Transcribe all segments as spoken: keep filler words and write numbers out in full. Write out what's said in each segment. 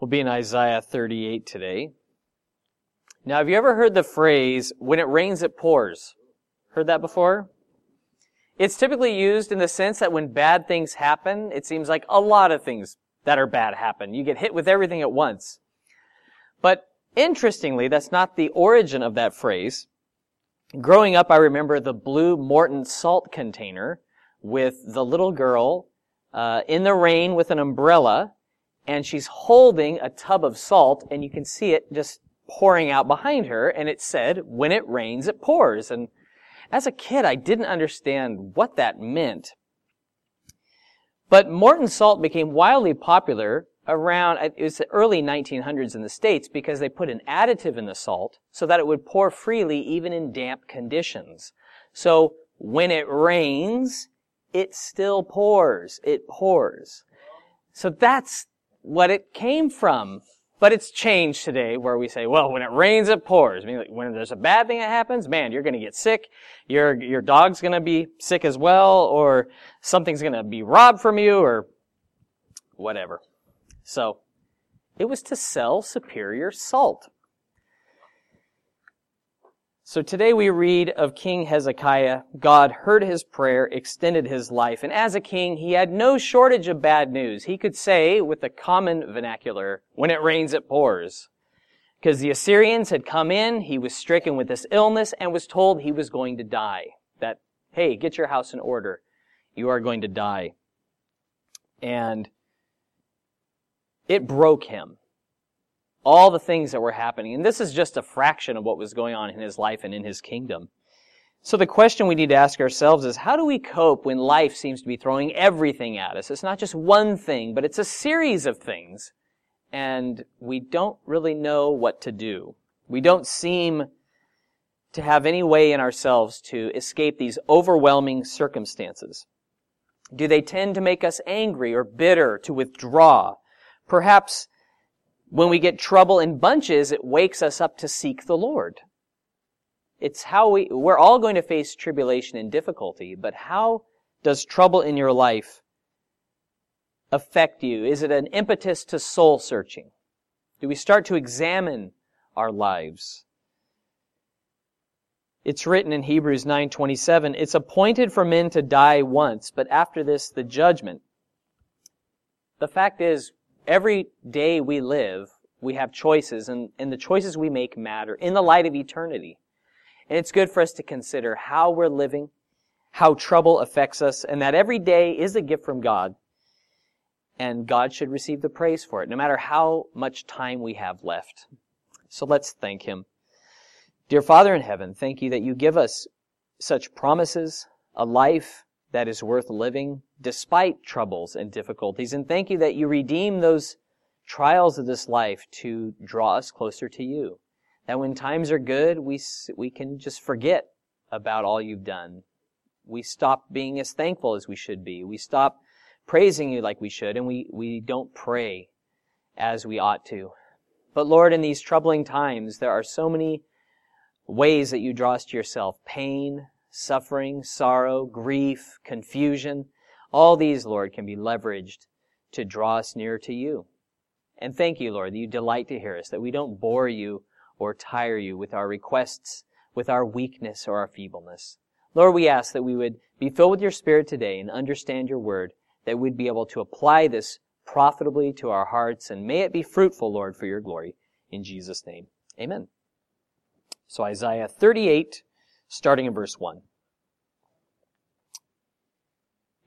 We'll be in Isaiah thirty-eight today. Now, have you ever heard the phrase, when it rains, it pours? Heard that before? It's typically used in the sense that when bad things happen, it seems like a lot of things that are bad happen. You get hit with everything at once. But interestingly, that's not the origin of that phrase. Growing up, I remember the blue Morton salt container with the little girl uh, in the rain with an umbrella, and she's holding a tub of salt, and you can see it just pouring out behind her, and it said, when it rains, it pours. And as a kid, I didn't understand what that meant. But Morton salt became wildly popular around, it was the early nineteen hundreds in the States, because they put an additive in the salt so that it would pour freely even in damp conditions. So when it rains, it still pours. It pours. So that's what it came from. But it's changed today where we say, well, when it rains, it pours. I mean, like, when there's a bad thing that happens, man, you're going to get sick. Your your dog's going to be sick as well, or something's going to be robbed from you, or whatever. So it was to sell superior salt. So today we read of King Hezekiah. God heard his prayer, extended his life, and as a king, he had no shortage of bad news. He could say, with the common vernacular, when it rains, it pours. Because the Assyrians had come in, he was stricken with this illness, and was told he was going to die. That, hey, get your house in order. You are going to die. And it broke him. All the things that were happening. And this is just a fraction of what was going on in his life and in his kingdom. So the question we need to ask ourselves is, how do we cope when life seems to be throwing everything at us? It's not just one thing, but it's a series of things. And we don't really know what to do. We don't seem to have any way in ourselves to escape these overwhelming circumstances. Do they tend to make us angry or bitter, to withdraw? Perhaps when we get trouble in bunches, it wakes us up to seek the Lord. It's how we, we're all going to face tribulation and difficulty, but how does trouble in your life affect you? Is it an impetus to soul searching? Do we start to examine our lives? It's written in Hebrews nine twenty-seven, it's appointed for men to die once, but after this, the judgment. The fact is, every day we live, we have choices, and, and the choices we make matter in the light of eternity. And it's good for us to consider how we're living, how trouble affects us, and that every day is a gift from God, and God should receive the praise for it, no matter how much time we have left. So let's thank Him. Dear Father in heaven, thank you that you give us such promises, a life that is worth living despite troubles and difficulties. And thank you that you redeem those trials of this life to draw us closer to you. That when times are good, we we can just forget about all you've done. We stop being as thankful as we should be. We stop praising you like we should, and we, we don't pray as we ought to. But Lord, in these troubling times, there are so many ways that you draw us to yourself. Pain, suffering, sorrow, grief, confusion, all these, Lord, can be leveraged to draw us nearer to you. And thank you, Lord, that you delight to hear us, that we don't bore you or tire you with our requests, with our weakness or our feebleness. Lord, we ask that we would be filled with your Spirit today and understand your word, that we'd be able to apply this profitably to our hearts, and may it be fruitful, Lord, for your glory. In Jesus' name, amen. So Isaiah thirty-eight, starting in verse one.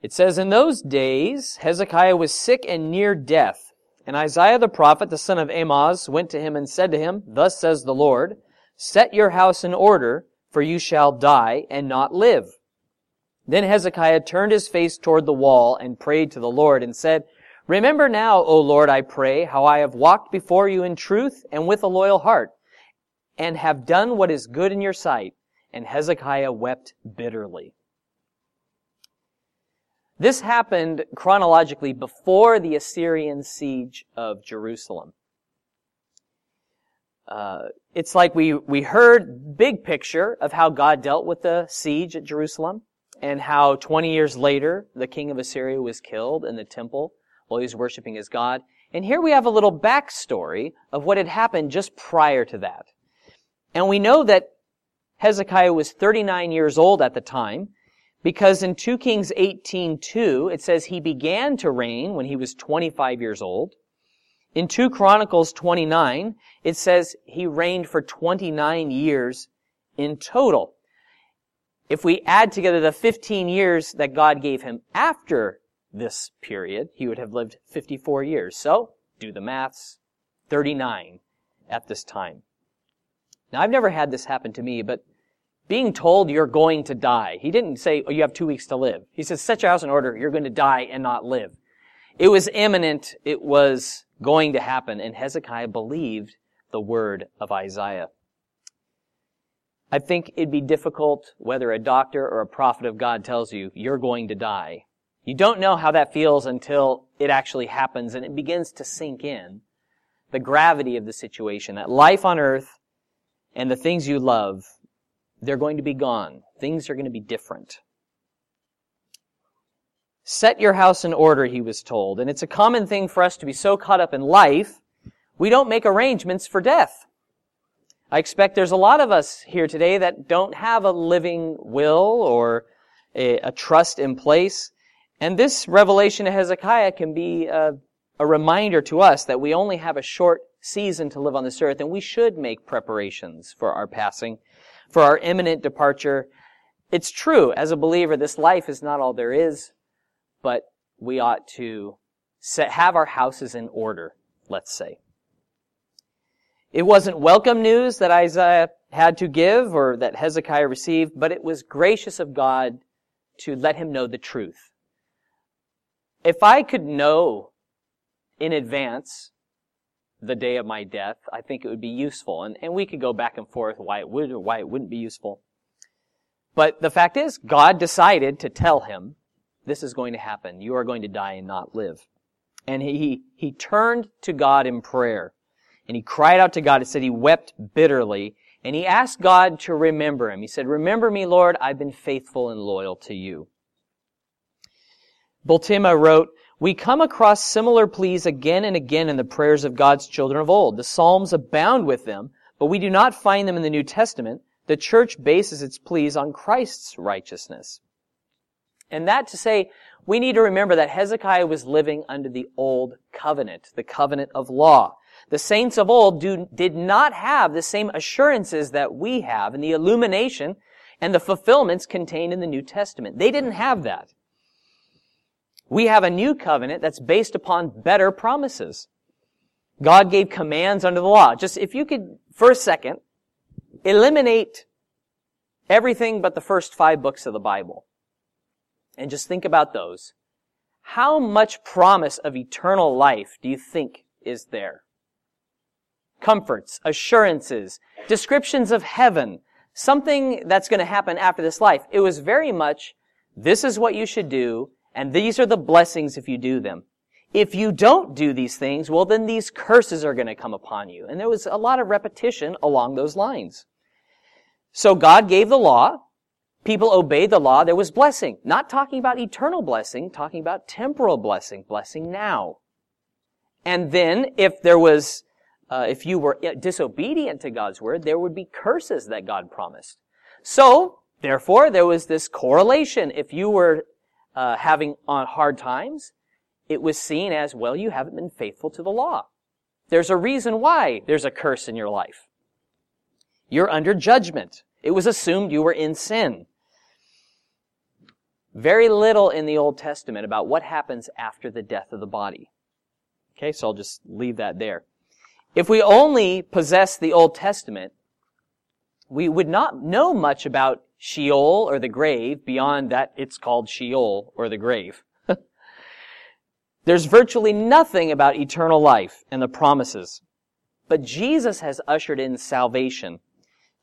It says, in those days Hezekiah was sick and near death. And Isaiah the prophet, the son of Amoz, went to him and said to him, thus says the Lord, set your house in order, for you shall die and not live. Then Hezekiah turned his face toward the wall and prayed to the Lord and said, remember now, O Lord, I pray, how I have walked before you in truth and with a loyal heart, and have done what is good in your sight. And Hezekiah wept bitterly. This happened chronologically before the Assyrian siege of Jerusalem. Uh, it's like we, we heard big picture of how God dealt with the siege at Jerusalem and how twenty years later the king of Assyria was killed and the temple while he's worshiping his God. And here we have a little backstory of what had happened just prior to that. And we know that Hezekiah was thirty-nine years old at the time, because in two Kings eighteen two, it says he began to reign when he was twenty-five years old. In two Chronicles twenty-nine, it says he reigned for twenty-nine years in total. If we add together the fifteen years that God gave him after this period, he would have lived fifty-four years. So, do the maths, thirty-nine at this time. Now, I've never had this happen to me, but being told you're going to die, he didn't say, oh, you have two weeks to live. He says, set your house in order, you're going to die and not live. It was imminent, it was going to happen, and Hezekiah believed the word of Isaiah. I think it'd be difficult whether a doctor or a prophet of God tells you, you're going to die. You don't know how that feels until it actually happens and it begins to sink in. The gravity of the situation, that life on earth and the things you love, they're going to be gone. Things are going to be different. Set your house in order, he was told. And it's a common thing for us to be so caught up in life, we don't make arrangements for death. I expect there's a lot of us here today that don't have a living will or a, a trust in place. And this revelation of Hezekiah can be a, a reminder to us that we only have a short season to live on this earth, and we should make preparations for our passing, for our imminent departure. It's true, as a believer, this life is not all there is, but we ought to set, have our houses in order, let's say. It wasn't welcome news that Isaiah had to give or that Hezekiah received, but it was gracious of God to let him know the truth. If I could know in advance the day of my death, I think it would be useful. And, and we could go back and forth why it would or why it wouldn't be useful. But the fact is, God decided to tell him, this is going to happen. You are going to die and not live. And he, he, he turned to God in prayer. And he cried out to God. It said he wept bitterly. And he asked God to remember him. He said, remember me, Lord. I've been faithful and loyal to you. Bultima wrote, we come across similar pleas again and again in the prayers of God's children of old. The Psalms abound with them, but we do not find them in the New Testament. The church bases its pleas on Christ's righteousness. And that to say, we need to remember that Hezekiah was living under the old covenant, the covenant of law. The saints of old do, did not have the same assurances that we have and the illumination and the fulfillments contained in the New Testament. They didn't have that. We have a new covenant that's based upon better promises. God gave commands under the law. Just if you could, for a second, eliminate everything but the first five books of the Bible. And just think about those. How much promise of eternal life do you think is there? Comforts, assurances, descriptions of heaven, something that's going to happen after this life. It was very much, this is what you should do, and these are the blessings if you do them. If you don't do these things, well, then these curses are going to come upon you. And there was a lot of repetition along those lines. So God gave the law. People obeyed the law. There was blessing. Not talking about eternal blessing, talking about temporal blessing, blessing now. And then if there was, uh, if you were disobedient to God's word, there would be curses that God promised. So, therefore, there was this correlation. If you were Uh, having on hard times, it was seen as, well, you haven't been faithful to the law. There's a reason why there's a curse in your life. You're under judgment. It was assumed you were in sin. Very little in the Old Testament about what happens after the death of the body. Okay, so I'll just leave that there. If we only possess the Old Testament, we would not know much about Sheol or the grave beyond that it's called Sheol or the grave. There's virtually nothing about eternal life and the promises. But Jesus has ushered in salvation.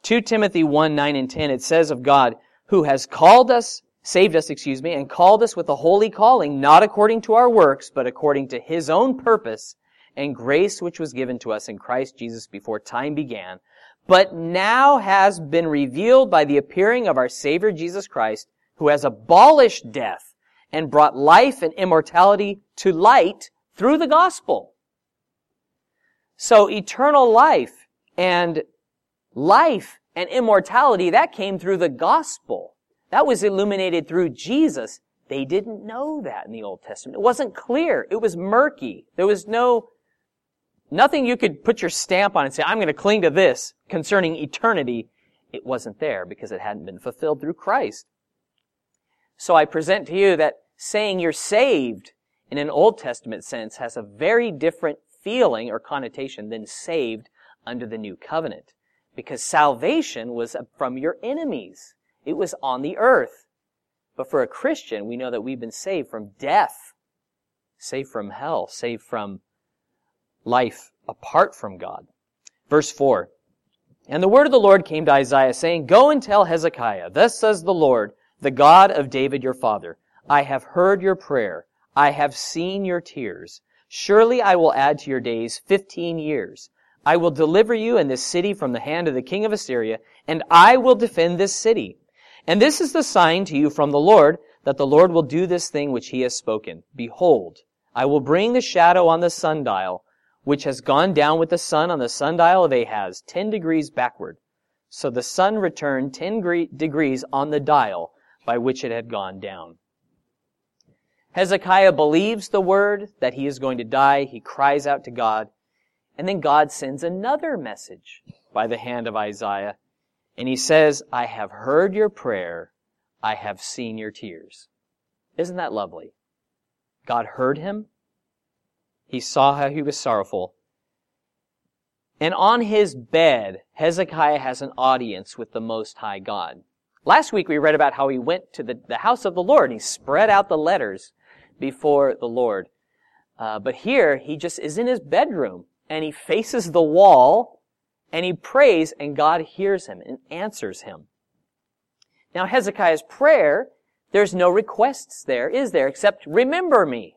two Timothy one, nine and ten, it says of God, who has called us, saved us, excuse me, and called us with a holy calling, not according to our works, but according to his own purpose and grace which was given to us in Christ Jesus before time began, but now has been revealed by the appearing of our Savior Jesus Christ, who has abolished death and brought life and immortality to light through the gospel. So eternal life and life and immortality, that came through the gospel. That was illuminated through Jesus. They didn't know that in the Old Testament. It wasn't clear. It was murky. There was no, nothing you could put your stamp on and say, I'm going to cling to this concerning eternity. It wasn't there because it hadn't been fulfilled through Christ. So I present to you that saying you're saved in an Old Testament sense has a very different feeling or connotation than saved under the new covenant, because salvation was from your enemies. It was on the earth. But for a Christian, we know that we've been saved from death, saved from hell, saved from life apart from God. Verse four, and the word of the Lord came to Isaiah, saying, Go and tell Hezekiah, Thus says the Lord, the God of David your father, I have heard your prayer. I have seen your tears. Surely I will add to your days fifteen years. I will deliver you and this city from the hand of the king of Assyria, and I will defend this city. And this is the sign to you from the Lord, that the Lord will do this thing which he has spoken. Behold, I will bring the shadow on the sundial, which has gone down with the sun on the sundial of Ahaz, ten degrees backward. So the sun returned ten degrees on the dial by which it had gone down. Hezekiah believes the word that he is going to die. He cries out to God. And then God sends another message by the hand of Isaiah. And he says, I have heard your prayer. I have seen your tears. Isn't that lovely? God heard him. He saw how he was sorrowful. And on his bed, Hezekiah has an audience with the Most High God. Last week we read about how he went to the, the house of the Lord. He spread out the letters before the Lord. Uh, but here he just is in his bedroom and he faces the wall and he prays and God hears him and answers him. Now Hezekiah's prayer, there's no requests there, is there? Except remember me.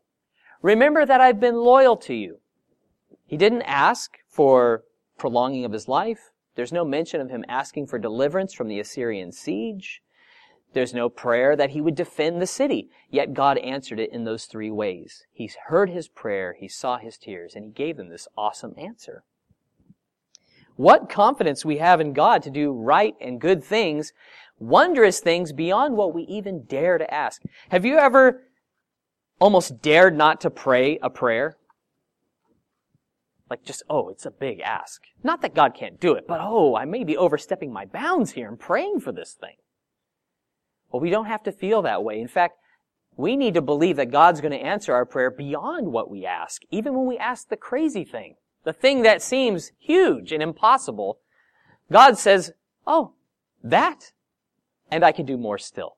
Remember that I've been loyal to you. He didn't ask for prolonging of his life. There's no mention of him asking for deliverance from the Assyrian siege. There's no prayer that he would defend the city. Yet God answered it in those three ways. He heard his prayer, he saw his tears, and he gave them this awesome answer. What confidence we have in God to do right and good things, wondrous things beyond what we even dare to ask. Have you ever almost dared not to pray a prayer? Like just, oh, it's a big ask. Not that God can't do it, but oh, I may be overstepping my bounds here and praying for this thing. Well, we don't have to feel that way. In fact, we need to believe that God's going to answer our prayer beyond what we ask, even when we ask the crazy thing, the thing that seems huge and impossible. God says, oh, that, and I can do more still,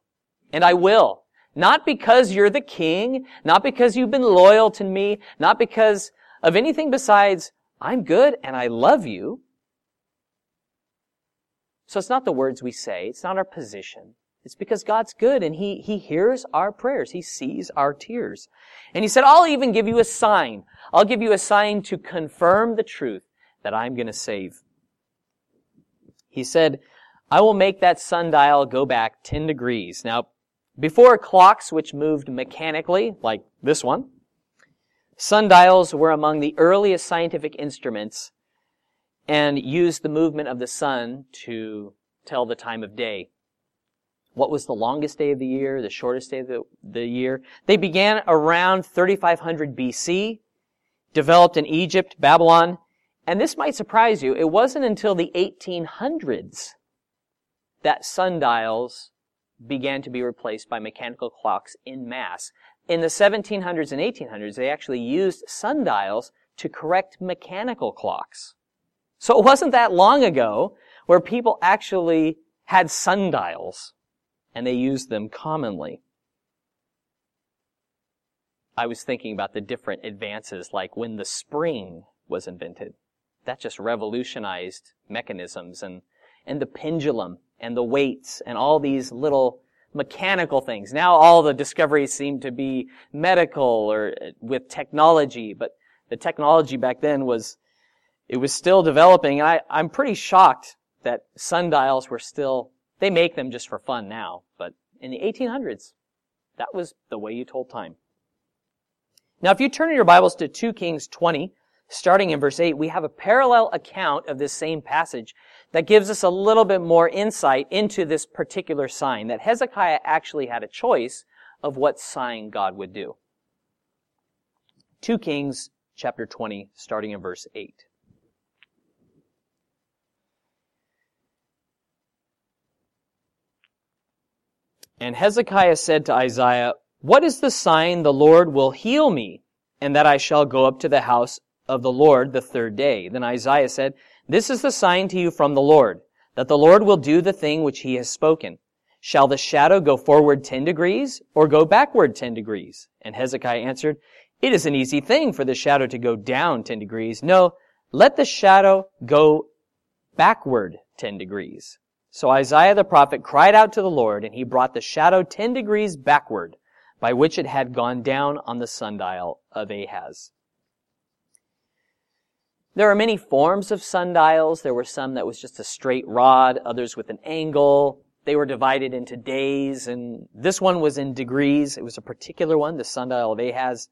and I will. Not because you're the king, not because you've been loyal to me, not because of anything besides, I'm good and I love you. So it's not the words we say. It's not our position. It's because God's good and he, he hears our prayers. He sees our tears. And he said, I'll even give you a sign. I'll give you a sign to confirm the truth that I'm going to save. He said, I will make that sundial go back ten degrees. Now, before clocks which moved mechanically, like this one, sundials were among the earliest scientific instruments and used the movement of the sun to tell the time of day. What was the longest day of the year, the shortest day of the, the year? They began around thirty-five hundred B C, developed in Egypt, Babylon, and this might surprise you, it wasn't until the eighteen hundreds that sundials began to be replaced by mechanical clocks in mass. In the seventeen hundreds and eighteen hundreds, they actually used sundials to correct mechanical clocks. So it wasn't that long ago where people actually had sundials, and they used them commonly. I was thinking about the different advances, like when the spring was invented. That just revolutionized mechanisms, and, and the pendulum, and the weights, and all these little mechanical things. Now all the discoveries seem to be medical or with technology, but the technology back then was, it was still developing. And I, I'm pretty shocked that sundials were still, they make them just for fun now, but in the eighteen hundreds, that was the way you told time. Now, if you turn in your Bibles to Second Kings twenty, starting in verse eight, we have a parallel account of this same passage that gives us a little bit more insight into this particular sign, that Hezekiah actually had a choice of what sign God would do. Second Kings chapter twenty, starting in verse eight. And Hezekiah said to Isaiah, "What is the sign the Lord will heal me, and that I shall go up to the house of the Lord the third day?" Then Isaiah said, "This is the sign to you from the Lord, that the Lord will do the thing which he has spoken. Shall the shadow go forward ten degrees, or go backward ten degrees?" And Hezekiah answered, "It is an easy thing for the shadow to go down ten degrees. No, let the shadow go backward ten degrees." So Isaiah the prophet cried out to the Lord, and he brought the shadow ten degrees backward, by which it had gone down on the sundial of Ahaz. There are many forms of sundials. There were some that was just a straight rod, others with an angle. They were divided into days, and this one was in degrees. It was a particular one, the sundial of Ahaz.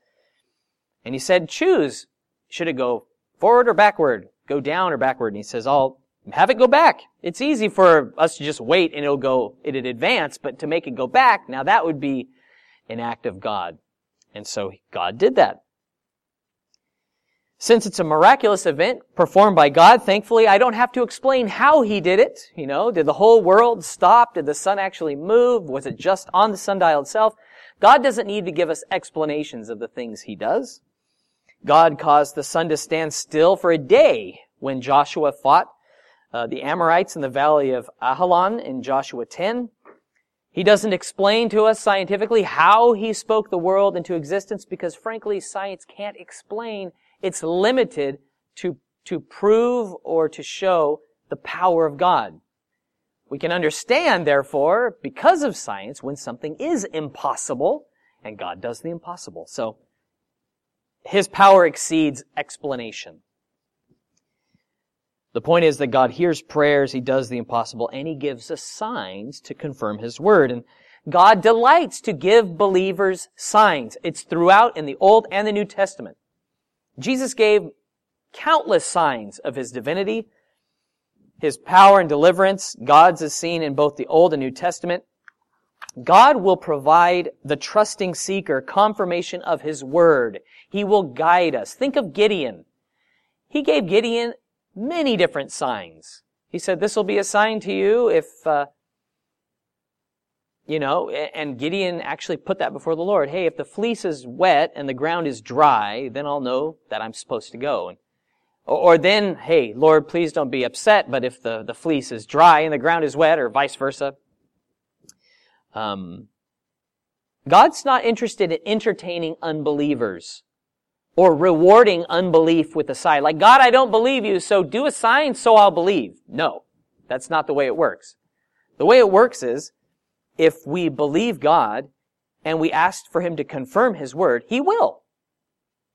And he said, choose. Should it go forward or backward? Go down or backward? And he says, I'll have it go back. It's easy for us to just wait and it'll go, it'll advance, but to make it go back, now that would be an act of God. And so God did that. Since it's a miraculous event performed by God, thankfully, I don't have to explain how he did it. You know, did the whole world stop? Did the sun actually move? Was it just on the sundial itself? God doesn't need to give us explanations of the things he does. God caused the sun to stand still for a day when Joshua fought uh, the Amorites in the valley of Ajalon in Joshua ten. He doesn't explain to us scientifically how he spoke the world into existence because, frankly, science can't explain. It's limited to, to prove or to show the power of God. We can understand, therefore, because of science, when something is impossible, and God does the impossible. So, his power exceeds explanation. The point is that God hears prayers, he does the impossible, and he gives us signs to confirm his word. And God delights to give believers signs. It's throughout in the Old and the New Testament. Jesus gave countless signs of his divinity, his power and deliverance. God's is seen in both the Old and New Testament. God will provide the trusting seeker confirmation of his word. He will guide us. Think of Gideon. He gave Gideon many different signs. He said, this will be a sign to you if, uh, you know, and Gideon actually put that before the Lord. Hey, if the fleece is wet and the ground is dry, then I'll know that I'm supposed to go. And, or, or then, hey, Lord, please don't be upset, but if the, the fleece is dry and the ground is wet, or vice versa. Um, God's not interested in entertaining unbelievers or rewarding unbelief with a sign. Like, God, I don't believe you, so do a sign so I'll believe. No, that's not the way it works. The way it works is, if we believe God and we ask for him to confirm his word, he will.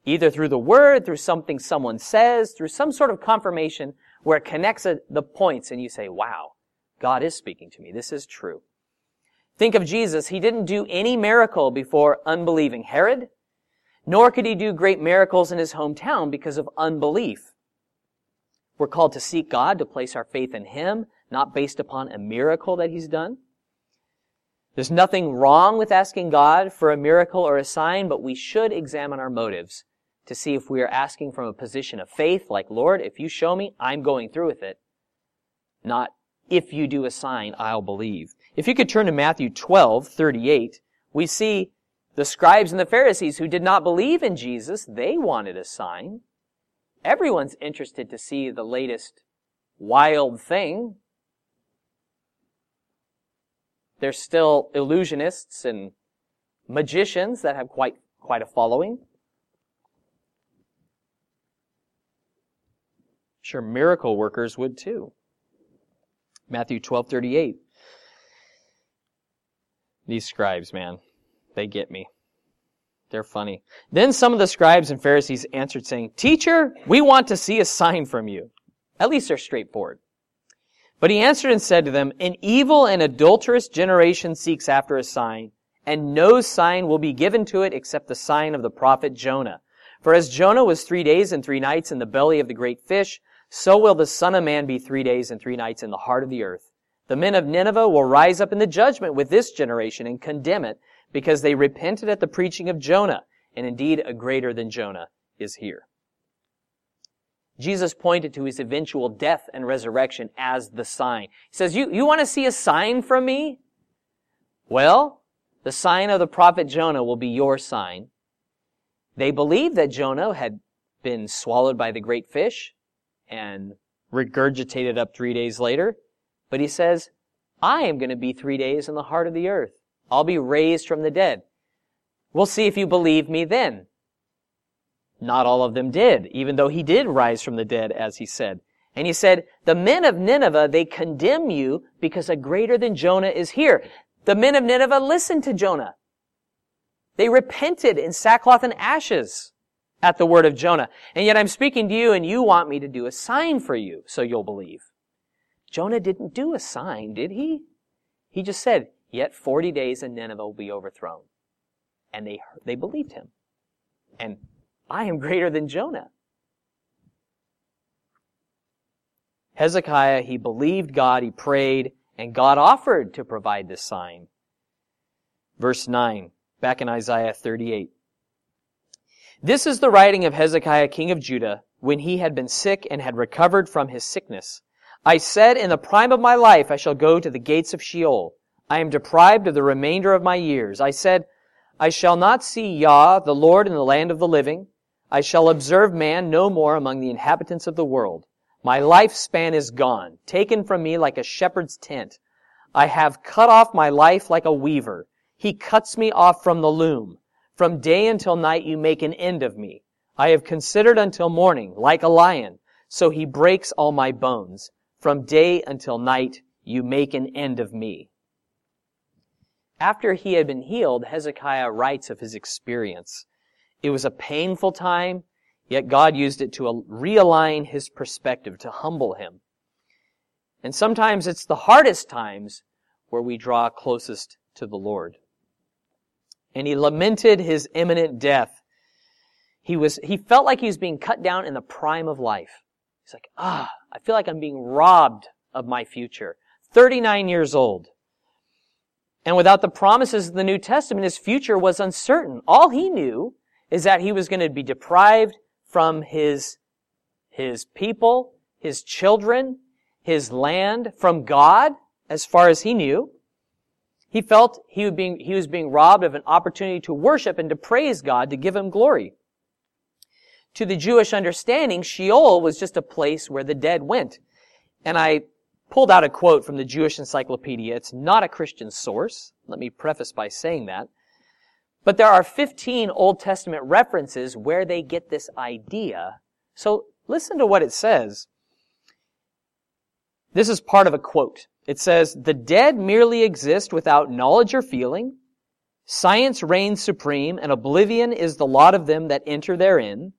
Either through the word, through something someone says, through some sort of confirmation where it connects the points and you say, wow, God is speaking to me. This is true. Think of Jesus. He didn't do any miracle before unbelieving Herod. Nor could he do great miracles in his hometown because of unbelief. We're called to seek God, to place our faith in him, not based upon a miracle that he's done. There's nothing wrong with asking God for a miracle or a sign, but we should examine our motives to see if we are asking from a position of faith, like, Lord, if you show me, I'm going through with it. Not, if you do a sign, I'll believe. If you could turn to Matthew twelve thirty-eight, we see the scribes and the Pharisees who did not believe in Jesus, they wanted a sign. Everyone's interested to see the latest wild thing. There's still illusionists and magicians that have quite, quite a following. I'm sure miracle workers would too. Matthew twelve thirty-eight. These scribes, man. They get me. They're funny. Then some of the scribes and Pharisees answered, saying, Teacher, we want to see a sign from you. At least they're straightforward. But he answered and said to them, An evil and adulterous generation seeks after a sign, and no sign will be given to it except the sign of the prophet Jonah. For as Jonah was three days and three nights in the belly of the great fish, so will the Son of Man be three days and three nights in the heart of the earth. The men of Nineveh will rise up in the judgment with this generation and condemn it, because they repented at the preaching of Jonah, and indeed a greater than Jonah is here. Jesus pointed to his eventual death and resurrection as the sign. He says, you, you want to see a sign from me? Well, the sign of the prophet Jonah will be your sign. They believed that Jonah had been swallowed by the great fish and regurgitated up three days later. But he says, I am going to be three days in the heart of the earth. I'll be raised from the dead. We'll see if you believe me then. Not all of them did, even though he did rise from the dead, as he said. And he said, the men of Nineveh, they condemn you because a greater than Jonah is here. The men of Nineveh listened to Jonah. They repented in sackcloth and ashes at the word of Jonah. And yet I'm speaking to you and you want me to do a sign for you so you'll believe. Jonah didn't do a sign, did he? He just said, yet forty days and Nineveh will be overthrown. And they they believed him. And I am greater than Jonah. Hezekiah, he believed God, he prayed, and God offered to provide this sign. Verse nine, back in Isaiah thirty-eight. This is the writing of Hezekiah, king of Judah, when he had been sick and had recovered from his sickness. I said, in the prime of my life I shall go to the gates of Sheol. I am deprived of the remainder of my years. I said, I shall not see Yah, the Lord, in the land of the living. I shall observe man no more among the inhabitants of the world. My lifespan is gone, taken from me like a shepherd's tent. I have cut off my life like a weaver. He cuts me off from the loom. From day until night you make an end of me. I have considered until morning, like a lion. So he breaks all my bones. From day until night you make an end of me. After he had been healed, Hezekiah writes of his experience. It was a painful time, yet God used it to realign his perspective, to humble him. And sometimes it's the hardest times where we draw closest to the Lord. And he lamented his imminent death. He was, he felt like he was being cut down in the prime of life. He's like, ah, I feel like I'm being robbed of my future. thirty-nine years old. And without the promises of the New Testament, his future was uncertain. All he knew is that he was going to be deprived from his, his people, his children, his land, from God, as far as he knew. He felt he was being, he was being robbed of an opportunity to worship and to praise God, to give him glory. To the Jewish understanding, Sheol was just a place where the dead went. And I pulled out a quote from the Jewish Encyclopedia. It's not a Christian source. Let me preface by saying that. But there are fifteen Old Testament references where they get this idea. So listen to what it says. This is part of a quote. It says, the dead merely exist without knowledge or feeling. Science reigns supreme, and oblivion is the lot of them that enter therein.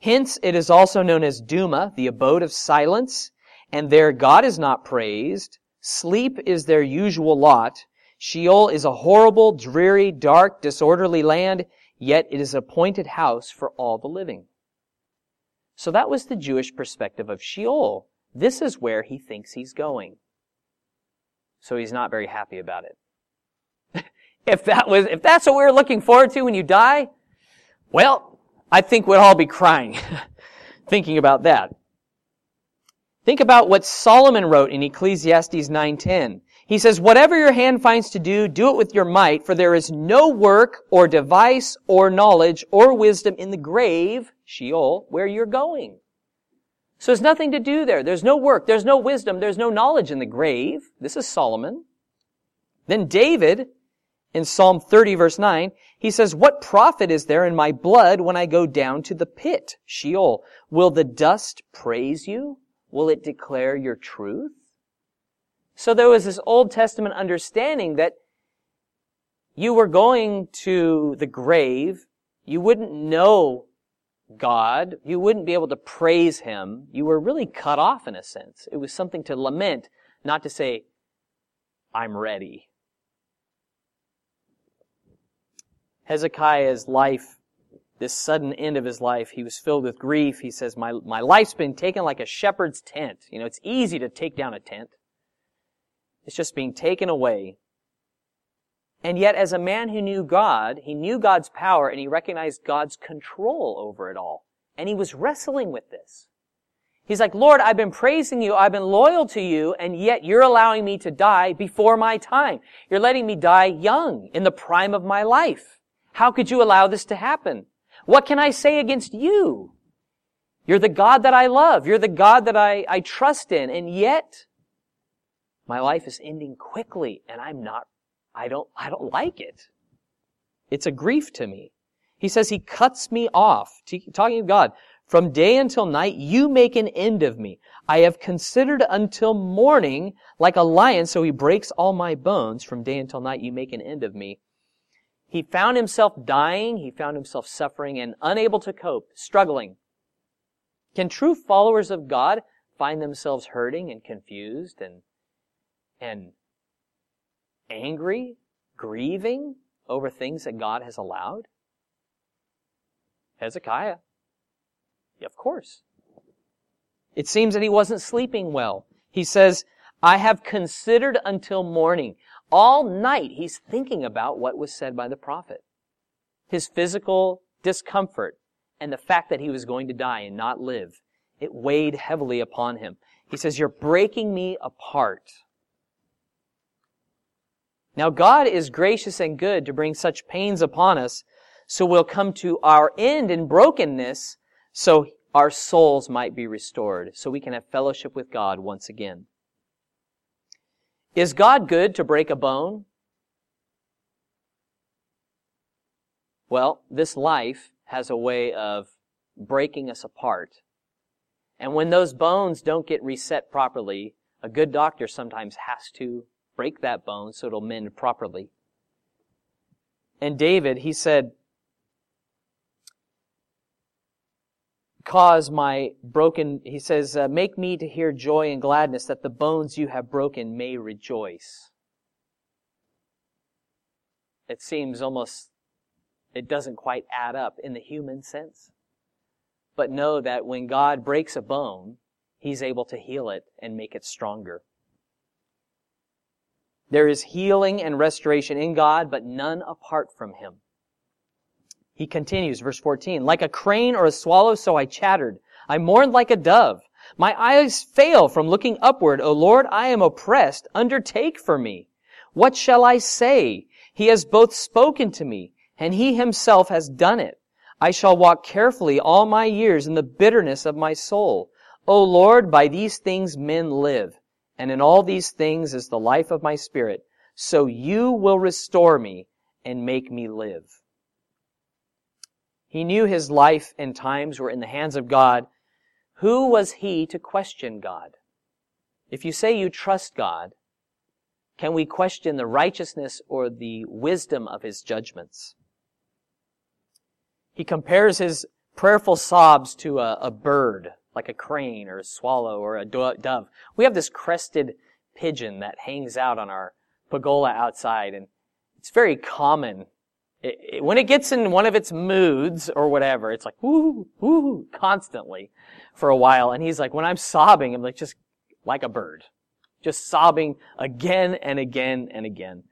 Hence, it is also known as Duma, the abode of silence. And there God is not praised. Sleep is their usual lot. Sheol is a horrible, dreary, dark, disorderly land, yet it is an appointed house for all the living. So that was the Jewish perspective of Sheol. This is where he thinks he's going. So he's not very happy about it. If that was, if that's what we were looking forward to when you die, well, I think we'd all be crying thinking about that. Think about what Solomon wrote in Ecclesiastes nine ten. He says, whatever your hand finds to do, do it with your might, for there is no work or device or knowledge or wisdom in the grave, Sheol, where you're going. So there's nothing to do there. There's no work. There's no wisdom. There's no knowledge in the grave. This is Solomon. Then David, in Psalm thirty, verse nine, he says, what profit is there in my blood when I go down to the pit, Sheol? Will the dust praise you? Will it declare your truth? So there was this Old Testament understanding that you were going to the grave. You wouldn't know God. You wouldn't be able to praise him. You were really cut off in a sense. It was something to lament, not to say, I'm ready. Hezekiah's life, this sudden end of his life, he was filled with grief. He says, my, my life's been taken like a shepherd's tent. You know, it's easy to take down a tent. It's just being taken away. And yet, as a man who knew God, he knew God's power, and he recognized God's control over it all. And he was wrestling with this. He's like, Lord, I've been praising you, I've been loyal to you, and yet you're allowing me to die before my time. You're letting me die young, in the prime of my life. How could you allow this to happen? What can I say against you? You're the God that I love. You're the God that I, I trust in, and yet my life is ending quickly, and I'm not I don't, I don't like it. It's a grief to me. He says, he cuts me off. Talking of God. From day until night, you make an end of me. I have considered until morning like a lion, so he breaks all my bones. From day until night, you make an end of me. He found himself dying. He found himself suffering and unable to cope, struggling. Can true followers of God find themselves hurting and confused and, and, angry, grieving over things that God has allowed? Hezekiah. Yeah, of course. It seems that he wasn't sleeping well. He says, I have considered until morning. All night he's thinking about what was said by the prophet. His physical discomfort and the fact that he was going to die and not live. It weighed heavily upon him. He says, you're breaking me apart. Now, God is gracious and good to bring such pains upon us, so we'll come to our end in brokenness, so our souls might be restored, so we can have fellowship with God once again. Is God good to break a bone? Well, this life has a way of breaking us apart. And when those bones don't get reset properly, a good doctor sometimes has to break that bone so it'll mend properly. And David, he said, cause my broken, he says, uh, make me to hear joy and gladness, that the bones you have broken may rejoice. It seems almost, it doesn't quite add up in the human sense. But know that when God breaks a bone, he's able to heal it and make it stronger. There is healing and restoration in God, but none apart from him. He continues, verse fourteen, like a crane or a swallow, so I chattered. I mourned like a dove. My eyes fail from looking upward. O Lord, I am oppressed. Undertake for me. What shall I say? He has both spoken to me, and he himself has done it. I shall walk carefully all my years in the bitterness of my soul. O Lord, by these things men live. And in all these things is the life of my spirit. So you will restore me and make me live. He knew his life and times were in the hands of God. Who was he to question God? If you say you trust God, can we question the righteousness or the wisdom of his judgments? He compares his prayerful sobs to a, a bird, like a crane or a swallow or a dove. We have this crested pigeon that hangs out on our pergola outside, and it's very common. It, it, when it gets in one of its moods or whatever, it's like, woo, woo, constantly for a while. And he's like, when I'm sobbing, I'm like, just like a bird, just sobbing again and again and again.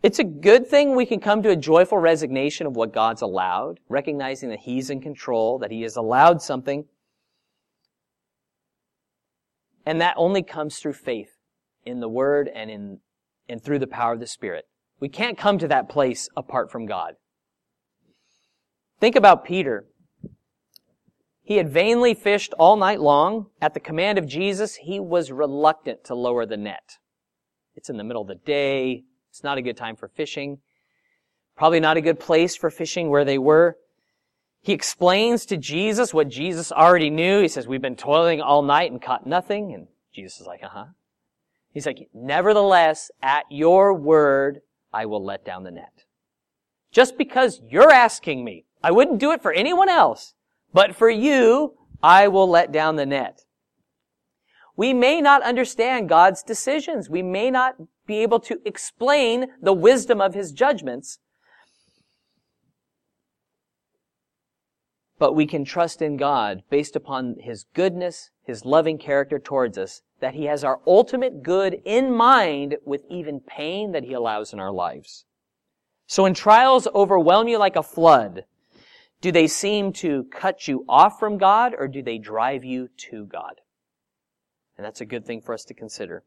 It's a good thing we can come to a joyful resignation of what God's allowed, recognizing that he's in control, that he has allowed something. And that only comes through faith in the Word and in and through the power of the Spirit. We can't come to that place apart from God. Think about Peter. He had vainly fished all night long. At the command of Jesus, he was reluctant to lower the net. It's in the middle of the day. It's not a good time for fishing. Probably not a good place for fishing where they were. He explains to Jesus what Jesus already knew. He says, we've been toiling all night and caught nothing. And Jesus is like, uh-huh. He's like, nevertheless, at your word, I will let down the net. Just because you're asking me. I wouldn't do it for anyone else. But for you, I will let down the net. We may not understand God's decisions. We may not be able to explain the wisdom of his judgments. But we can trust in God based upon his goodness, his loving character towards us, that he has our ultimate good in mind with even pain that he allows in our lives. So when trials overwhelm you like a flood, do they seem to cut you off from God, or do they drive you to God? And that's a good thing for us to consider.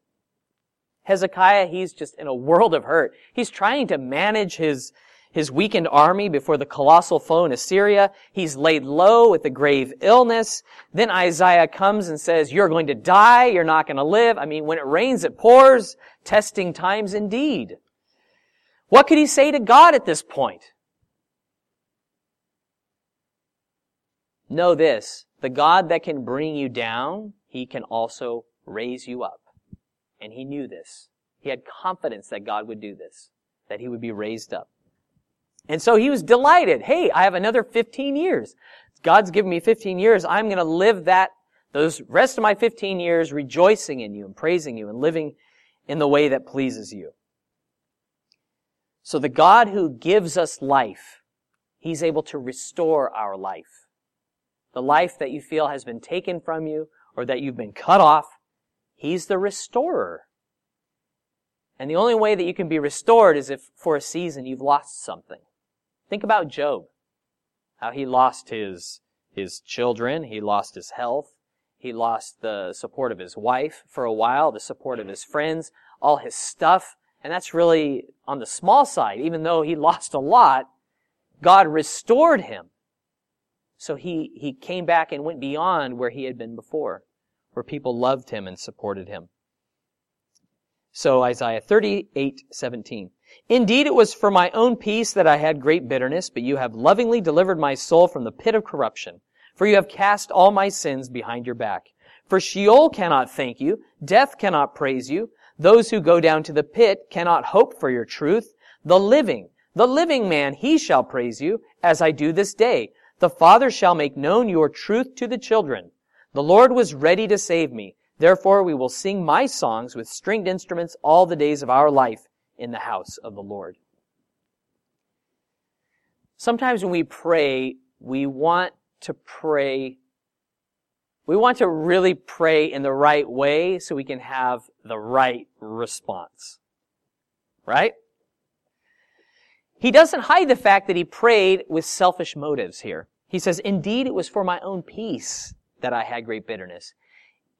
Hezekiah, he's just in a world of hurt. He's trying to manage his His weakened army before the colossal foe in Assyria. He's laid low with a grave illness. Then Isaiah comes and says, you're going to die. You're not going to live. I mean, when it rains, it pours. Testing times indeed. What could he say to God at this point? Know this, the God that can bring you down, he can also raise you up. And he knew this. He had confidence that God would do this, that he would be raised up. And so he was delighted. Hey, I have another fifteen years. God's given me fifteen years. I'm going to live that, those rest of my fifteen years rejoicing in you and praising you and living in the way that pleases you. So the God who gives us life, he's able to restore our life. The life that you feel has been taken from you or that you've been cut off, he's the restorer. And the only way that you can be restored is if for a season you've lost something. Think about Job, how he lost his, his children, he lost his health, he lost the support of his wife for a while, the support of his friends, all his stuff, and that's really on the small side. Even though he lost a lot, God restored him. So he, he came back and went beyond where he had been before, where people loved him and supported him. So Isaiah thirty-eight seventeen. Indeed, it was for my own peace that I had great bitterness, but you have lovingly delivered my soul from the pit of corruption. For you have cast all my sins behind your back. For Sheol cannot thank you. Death cannot praise you. Those who go down to the pit cannot hope for your truth. The living, the living man, he shall praise you, as I do this day. The Father shall make known your truth to the children. The Lord was ready to save me. Therefore, we will sing my songs with stringed instruments all the days of our life in the house of the Lord. Sometimes when we pray, we want to pray, we want to really pray in the right way so we can have the right response. Right? He doesn't hide the fact that he prayed with selfish motives here. He says, indeed, it was for my own peace that I had great bitterness.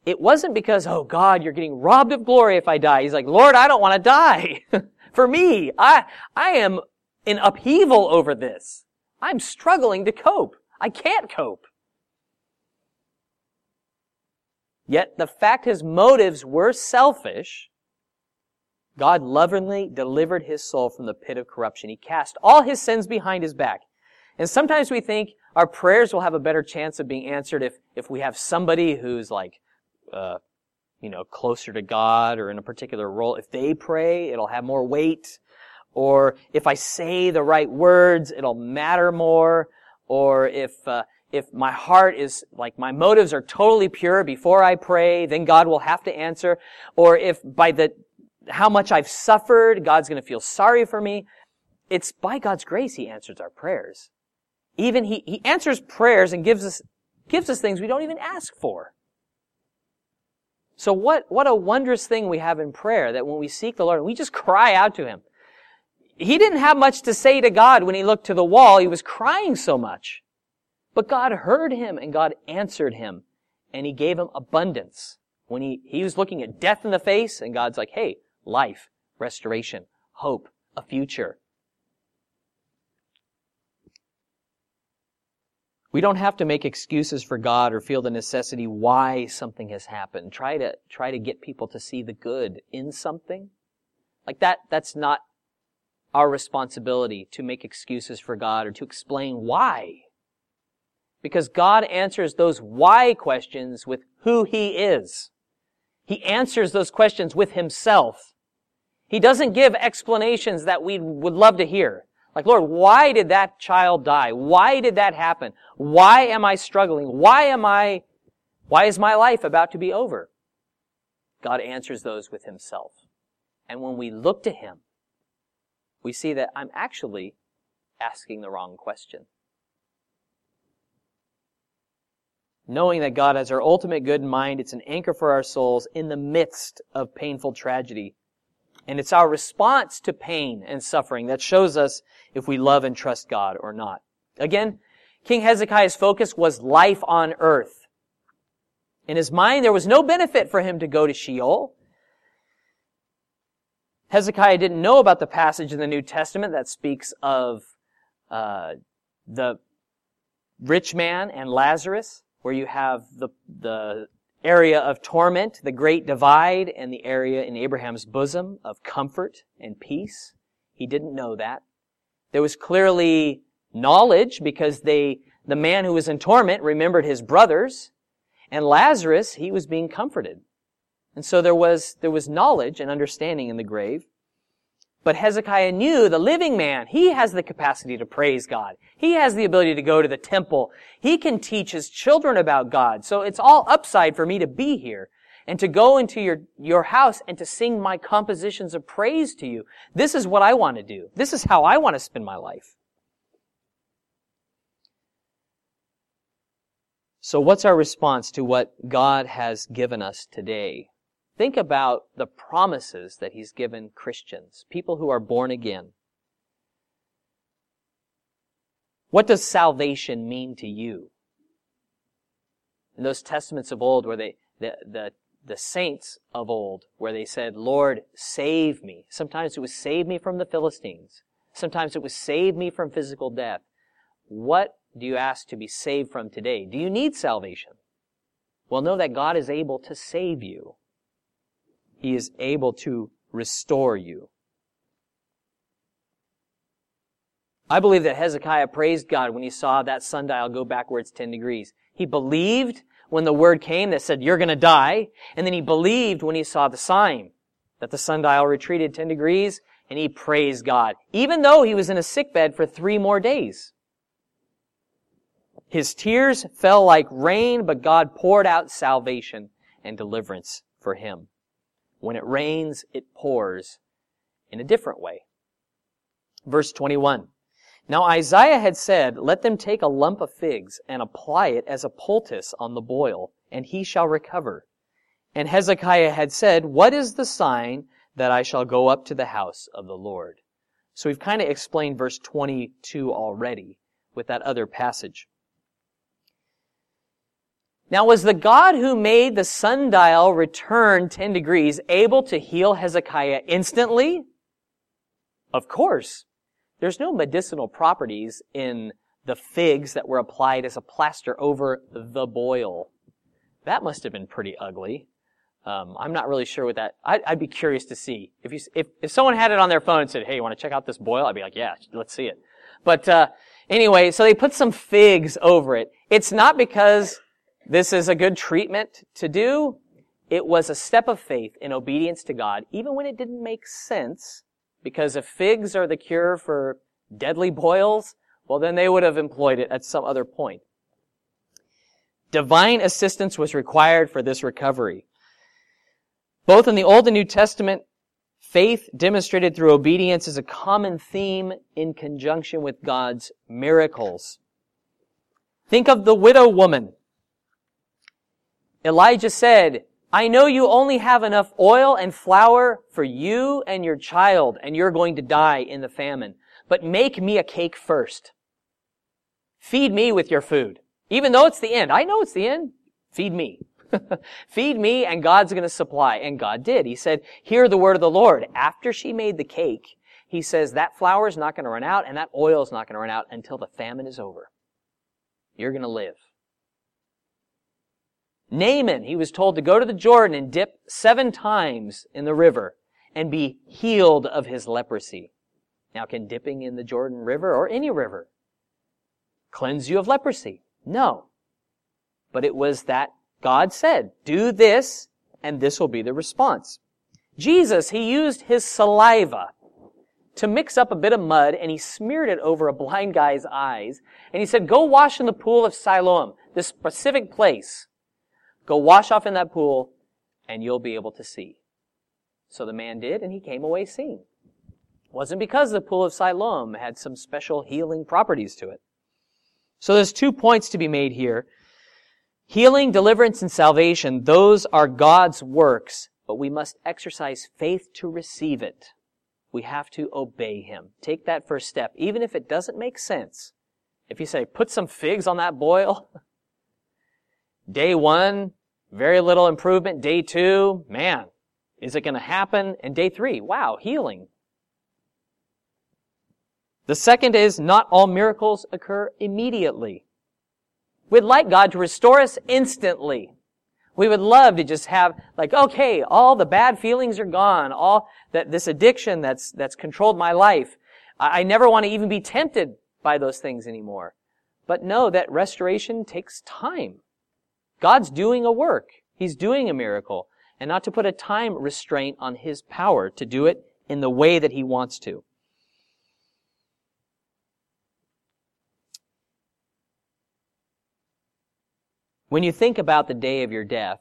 It wasn't because, oh God, you're getting robbed of glory if I die. He's like, Lord, I don't want to die. For me, I, I am in upheaval over this. I'm struggling to cope. I can't cope. Yet the fact his motives were selfish, God lovingly delivered his soul from the pit of corruption. He cast all his sins behind his back. And sometimes we think our prayers will have a better chance of being answered if, if we have somebody who's like, Uh, you know, closer to God or in a particular role. If they pray, it'll have more weight. Or if I say the right words, it'll matter more. Or if uh, if my heart is, like, my motives are totally pure before I pray, then God will have to answer. Or if by the how much I've suffered, God's going to feel sorry for me. It's by God's grace he answers our prayers. Even he he answers prayers and gives us gives us things we don't even ask for. So what, what a wondrous thing we have in prayer, that when we seek the Lord, we just cry out to him. He didn't have much to say to God when he looked to the wall. He was crying so much. But God heard him and God answered him. And he gave him abundance. When he, he was looking at death in the face, and God's like, hey, life, restoration, hope, a future. We don't have to make excuses for God or feel the necessity why something has happened. Try to, try to get people to see the good in something. Like that, that's not our responsibility to make excuses for God or to explain why. Because God answers those why questions with who he is. He answers those questions with himself. He doesn't give explanations that we would love to hear. Like, Lord, why did that child die? Why did that happen? Why am I struggling? Why am I, why is my life about to be over? God answers those with himself. And when we look to him, we see that I'm actually asking the wrong question. Knowing that God has our ultimate good in mind, it's an anchor for our souls in the midst of painful tragedy. And it's our response to pain and suffering that shows us if we love and trust God or not. Again, King Hezekiah's focus was life on earth. In his mind, there was no benefit for him to go to Sheol. Hezekiah didn't know about the passage in the New Testament that speaks of uh, the rich man and Lazarus, where you have the, the area of torment, the great divide, and the area in Abraham's bosom of comfort and peace. He didn't know that. There was clearly knowledge because they, the man who was in torment remembered his brothers, and Lazarus, he was being comforted. And so there was, there was knowledge and understanding in the grave. But Hezekiah knew the living man, he has the capacity to praise God. He has the ability to go to the temple. He can teach his children about God. So it's all upside for me to be here and to go into your, your house and to sing my compositions of praise to you. This is what I want to do. This is how I want to spend my life. So what's our response to what God has given us today? Think about the promises that he's given Christians, people who are born again. What does salvation mean to you? In those testaments of old, where they, the, the, the saints of old, where they said, Lord, save me. Sometimes it was save me from the Philistines. Sometimes it was save me from physical death. What do you ask to be saved from today? Do you need salvation? Well, know that God is able to save you. He is able to restore you. I believe that Hezekiah praised God when he saw that sundial go backwards ten degrees. He believed when the word came that said, you're going to die. And then he believed when he saw the sign that the sundial retreated ten degrees, and he praised God, even though he was in a sickbed for three more days. His tears fell like rain, but God poured out salvation and deliverance for him. When it rains, it pours in a different way. Verse twenty-one. Now Isaiah had said, let them take a lump of figs and apply it as a poultice on the boil, and he shall recover. And Hezekiah had said, what is the sign that I shall go up to the house of the Lord? So we've kind of explained verse twenty-two already with that other passage. Now, was the God who made the sundial return ten degrees able to heal Hezekiah instantly? Of course. There's no medicinal properties in the figs that were applied as a plaster over the boil. That must have been pretty ugly. Um, I'm not really sure what that... I'd, I'd be curious to see. If, you, if, if someone had it on their phone and said, hey, you want to check out this boil? I'd be like, yeah, let's see it. But uh, anyway, so they put some figs over it. It's not because... this is a good treatment to do. It was a step of faith in obedience to God, even when it didn't make sense, because if figs are the cure for deadly boils, well, then they would have employed it at some other point. Divine assistance was required for this recovery. Both in the Old and New Testament, faith demonstrated through obedience is a common theme in conjunction with God's miracles. Think of the widow woman. Elijah said, I know you only have enough oil and flour for you and your child, and you're going to die in the famine. But make me a cake first. Feed me with your food. Even though it's the end. I know it's the end. Feed me. Feed me, and God's going to supply. And God did. He said, hear the word of the Lord. After she made the cake, he says, that flour is not going to run out, and that oil is not going to run out until the famine is over. You're going to live. Naaman, he was told to go to the Jordan and dip seven times in the river and be healed of his leprosy. Now, can dipping in the Jordan River or any river cleanse you of leprosy? No. But it was that God said, do this, and this will be the response. Jesus, he used his saliva to mix up a bit of mud, and he smeared it over a blind guy's eyes, and he said, go wash in the pool of Siloam, this specific place. Go wash off in that pool, and you'll be able to see. So the man did, and he came away seeing. It wasn't because the pool of Siloam had some special healing properties to it. So there's two points to be made here. Healing, deliverance, and salvation, those are God's works, but we must exercise faith to receive it. We have to obey him. Take that first step, even if it doesn't make sense. If you say, put some figs on that boil, day one, very little improvement. Day two, man, is it going to happen? And day three, wow, healing. The second is, not all miracles occur immediately. We'd like God to restore us instantly. We would love to just have, like, okay, all the bad feelings are gone. All that this addiction that's that's controlled my life. I, I never want to even be tempted by those things anymore. But no, that restoration takes time. God's doing a work. He's doing a miracle. And not to put a time restraint on his power to do it in the way that he wants to. When you think about the day of your death,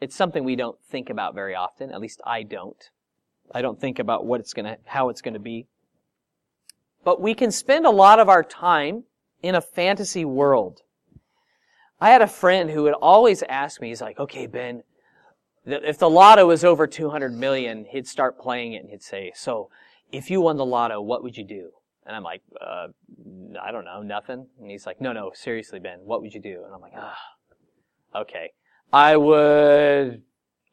it's something we don't think about very often. At least I don't. I don't think about what it's gonna, how it's going to be. But we can spend a lot of our time in a fantasy world. I had a friend who would always ask me, he's like, okay, Ben, if the lotto was over two hundred million, he'd start playing it and he'd say, so if you won the lotto, what would you do? And I'm like, uh, I don't know, nothing. And he's like, no, no, seriously, Ben, what would you do? And I'm like, ah, okay. I would,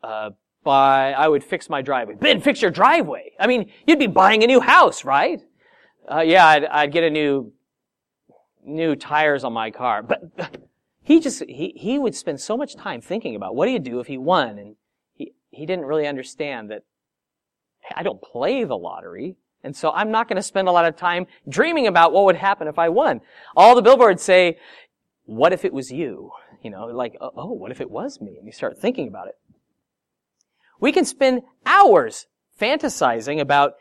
uh, buy, I would fix my driveway. Ben, fix your driveway. I mean, you'd be buying a new house, right? Uh, yeah, I'd, I'd get a new, new tires on my car. But he just, he, he would spend so much time thinking about what do you do if he won? And he, he didn't really understand that I don't play the lottery. And so I'm not going to spend a lot of time dreaming about what would happen if I won. All the billboards say, what if it was you? You know, like, oh, what if it was me? And you start thinking about it. We can spend hours fantasizing about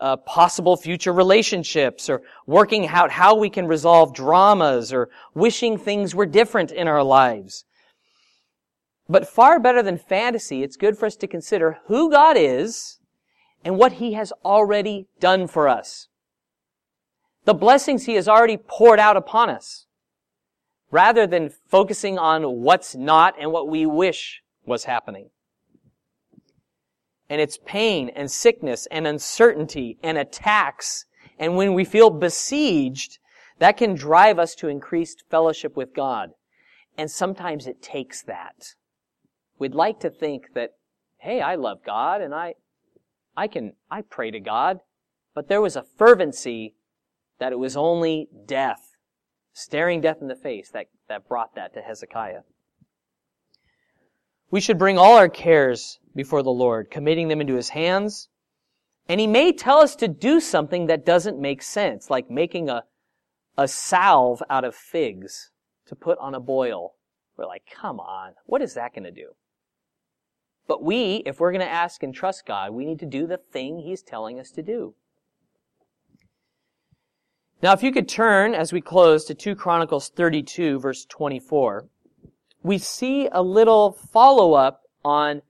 Uh, possible future relationships, or working out how we can resolve dramas, or wishing things were different in our lives. But far better than fantasy, it's good for us to consider who God is and what he has already done for us. The blessings he has already poured out upon us, rather than focusing on what's not and what we wish was happening. And it's pain and sickness and uncertainty and attacks. And when we feel besieged, that can drive us to increased fellowship with God. And sometimes it takes that. We'd like to think that, hey, I love God and I, I can, I pray to God. But there was a fervency that it was only death, staring death in the face, that, that brought that to Hezekiah. We should bring all our cares before the Lord, committing them into his hands. And he may tell us to do something that doesn't make sense, like making a, a salve out of figs to put on a boil. We're like, come on, what is that going to do? But we, if we're going to ask and trust God, we need to do the thing he's telling us to do. Now, if you could turn, as we close, to two Chronicles thirty-two, verse twenty-four, we see a little follow-up on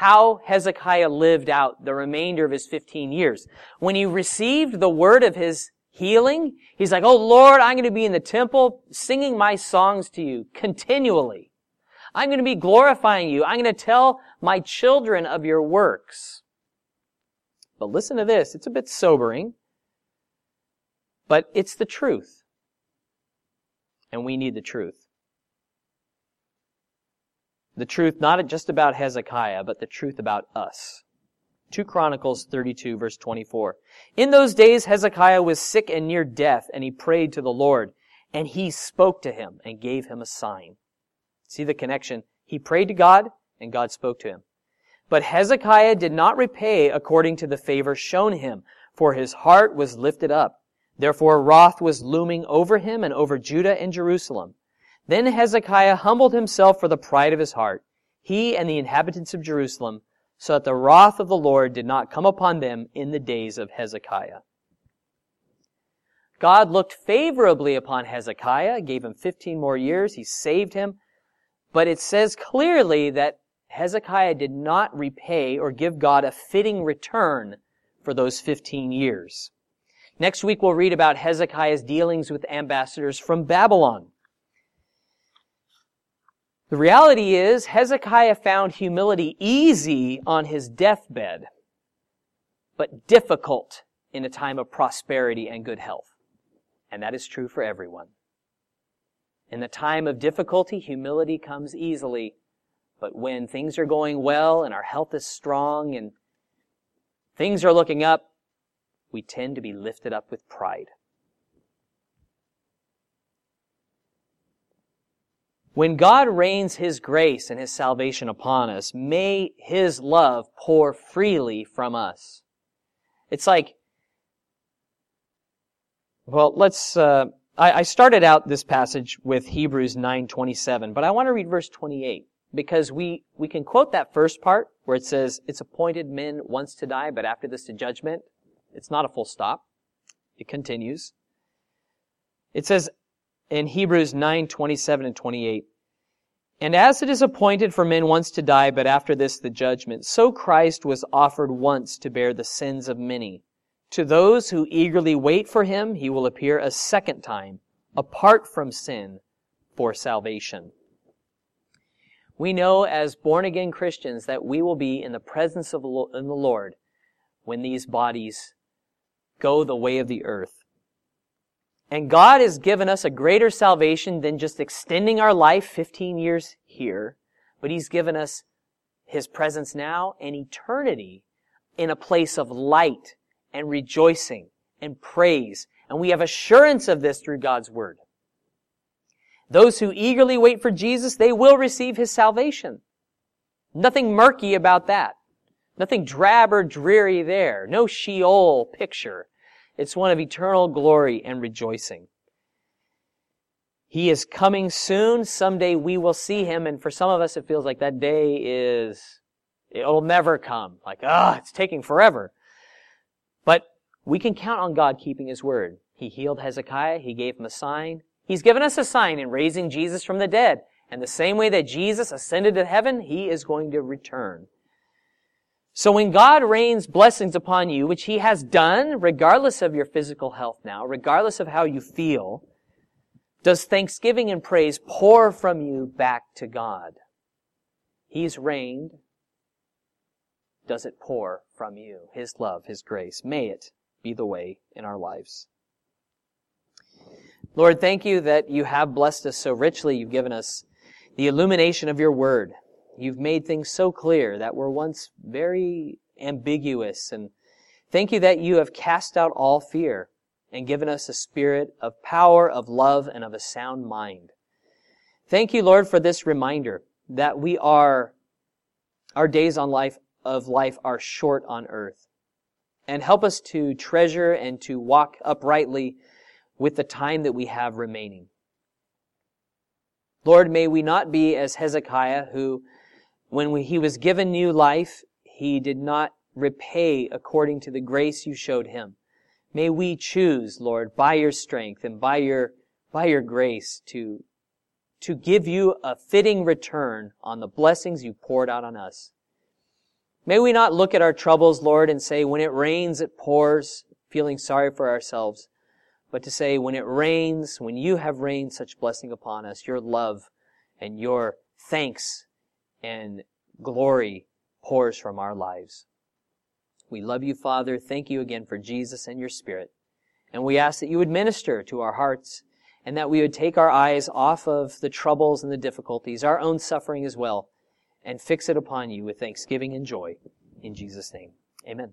how Hezekiah lived out the remainder of his fifteen years. When he received the word of his healing, he's like, oh Lord, I'm going to be in the temple singing my songs to you continually. I'm going to be glorifying you. I'm going to tell my children of your works. But listen to this. It's a bit sobering, but it's the truth. And we need the truth. The truth not just about Hezekiah, but the truth about us. two Chronicles thirty-two, verse twenty-four. In those days Hezekiah was sick and near death, and he prayed to the Lord, and he spoke to him and gave him a sign. See the connection? He prayed to God, and God spoke to him. But Hezekiah did not repay according to the favor shown him, for his heart was lifted up. Therefore wrath was looming over him and over Judah and Jerusalem. Then Hezekiah humbled himself for the pride of his heart, he and the inhabitants of Jerusalem, so that the wrath of the Lord did not come upon them in the days of Hezekiah. God looked favorably upon Hezekiah, gave him fifteen more years, he saved him, but it says clearly that Hezekiah did not repay or give God a fitting return for those fifteen years. Next week we'll read about Hezekiah's dealings with ambassadors from Babylon. The reality is Hezekiah found humility easy on his deathbed, but difficult in a time of prosperity and good health. And that is true for everyone. In the time of difficulty, humility comes easily, but when things are going well and our health is strong and things are looking up, we tend to be lifted up with pride. When God rains His grace and His salvation upon us, may His love pour freely from us. It's like, well, let's, uh, I, I started out this passage with Hebrews nine twenty-seven, but I want to read verse twenty-eight, because we, we can quote that first part where it says, it's appointed men once to die, but after this to judgment. It's not a full stop. It continues. It says, in Hebrews nine twenty-seven and twenty-eight, "And as it is appointed for men once to die, but after this the judgment, so Christ was offered once to bear the sins of many. To those who eagerly wait for Him, He will appear a second time, apart from sin, for salvation." We know as born-again Christians that we will be in the presence of in the Lord when these bodies go the way of the earth. And God has given us a greater salvation than just extending our life fifteen years here, but He's given us His presence now and eternity in a place of light and rejoicing and praise. And we have assurance of this through God's Word. Those who eagerly wait for Jesus, they will receive His salvation. Nothing murky about that. Nothing drab or dreary there. No Sheol picture. It's one of eternal glory and rejoicing. He is coming soon. Someday we will see Him. And for some of us, it feels like that day is, it'll never come. Like, ah, oh, it's taking forever. But we can count on God keeping His word. He healed Hezekiah. He gave him a sign. He's given us a sign in raising Jesus from the dead. And the same way that Jesus ascended to heaven, He is going to return. So when God rains blessings upon you, which He has done, regardless of your physical health now, regardless of how you feel, does thanksgiving and praise pour from you back to God? He's rained. Does it pour from you? His love, His grace. May it be the way in our lives. Lord, thank You that You have blessed us so richly. You've given us the illumination of Your Word. You've made things so clear that were once very ambiguous. And thank You that You have cast out all fear and given us a spirit of power, of love, and of a sound mind. Thank You, Lord, for this reminder that we are, our days on life of life are short on earth. And help us to treasure and to walk uprightly with the time that we have remaining. Lord, may we not be as Hezekiah, who when we, he was given new life, he did not repay according to the grace You showed him. May we choose, Lord, by Your strength and by your, by your grace to, to give You a fitting return on the blessings You poured out on us. May we not look at our troubles, Lord, and say, when it rains, it pours, feeling sorry for ourselves, but to say, when it rains, when You have rained such blessing upon us, Your love and Your thanks and glory pours from our lives. We love You, Father. Thank You again for Jesus and Your Spirit. And we ask that You would minister to our hearts and that we would take our eyes off of the troubles and the difficulties, our own suffering as well, and fix it upon You with thanksgiving and joy. In Jesus' name, amen.